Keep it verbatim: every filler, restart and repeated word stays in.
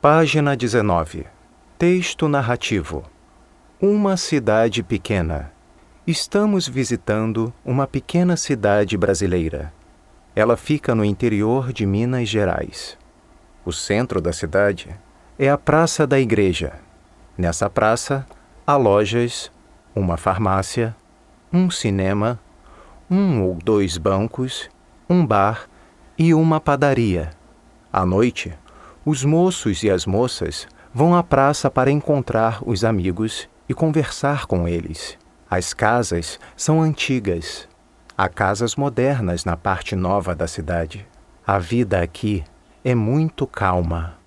Página dezenove. Texto narrativo. Uma cidade pequena. Estamos visitando uma pequena cidade brasileira. Ela fica no interior de Minas Gerais. O centro da cidade é a Praça da Igreja. Nessa praça, há lojas, uma farmácia, um cinema, um ou dois bancos, um bar e uma padaria. À noite, os moços e as moças vão à praça para encontrar os amigos e conversar com eles. As casas são antigas. Há casas modernas na parte nova da cidade. A vida aqui é muito calma.